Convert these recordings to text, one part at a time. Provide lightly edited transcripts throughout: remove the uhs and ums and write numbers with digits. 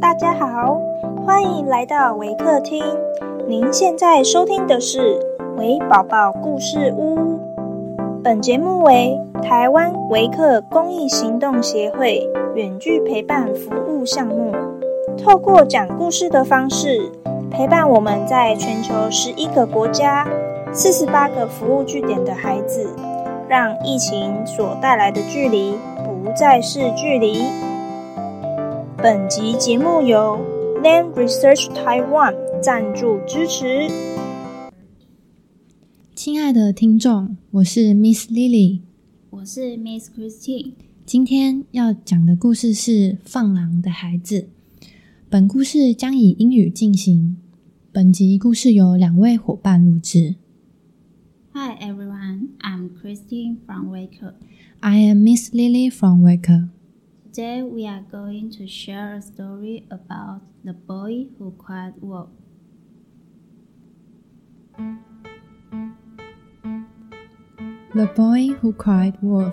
大家好，欢迎来到微客厅。您现在收听的是微宝宝故事屋。本节目为台湾微客公益行动协会远距陪伴服务项目，透过讲故事的方式，陪伴我们在全球11个国家、48个服务据点的孩子，让疫情所带来的距离不再是距离。本集节目由 Lam Research Taiwan 赞助支持。亲爱的听众，我是 Miss Lily， 我是 Miss Christine。今天要讲的故事是《放狼的孩子》，本故事将以英语进行。本集故事由2位伙伴录制。Hi everyone, I'm Christine from Waker. I am Miss Lily from Waker. Today we are going to share a story about the boy who cried wolf. The boy who cried wolf.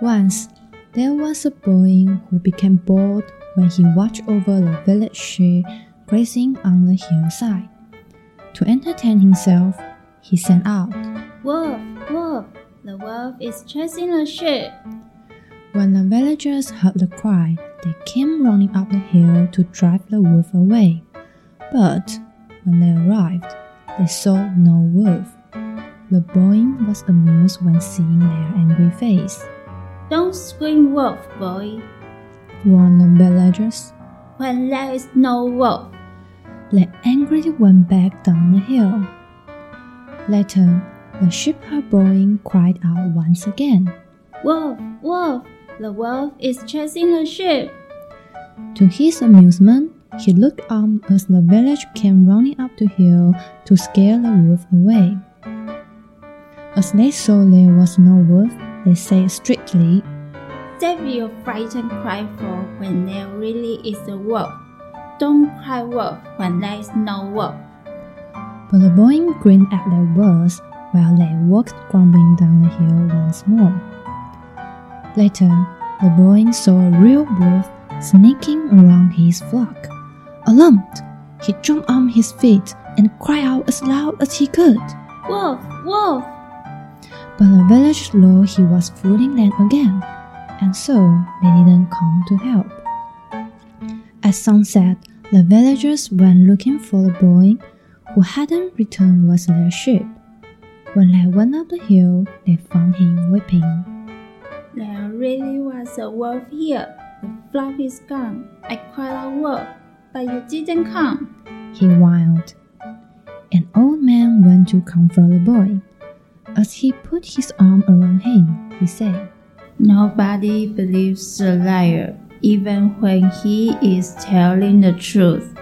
Once, there was a boy who became bold when he watched over the village sheep grazing on the hillside. To entertain himself,He sang out, "Wolf, wolf, the wolf is chasing the sheep." When the villagers heard the cry, they came running up the hill to drive the wolf away. But when they arrived, they saw no wolf. The boy was amused when seeing their angry face. "Don't scream, wolf, boy," warned the villagers. "When there is no wolf." They angrily went back down the hill.Later, the shepherd boy cried out once again, "Wolf, wolf, the wolf is chasing the sheep." To his amusement, he looked on as the village came running up the hill to scare the wolf away. As they saw there was no wolf, they said strictly, "Save your frightened cry for when there really is a wolf. Don't cry wolf when there is no wolf.But the boy grinned at their words while they walked grumbling down the hill once more. Later, the boy saw a real wolf sneaking around his flock. Alarmed, he jumped on his feet and cried out as loud as he could, "Wolf! Wolf!" But the villagers thought he was fooling them again, and so they didn't come to help. At sunset, the villagers went looking for the boy,who hadn't returned was their sheep. When they went up the hill, they found him weeping. "There really was a wolf here. The flock is gone. I cried out wolf, but you didn't come," he wailed. An old man went to comfort the boy. As he put his arm around him, he said, "Nobody believes a liar, even when he is telling the truth."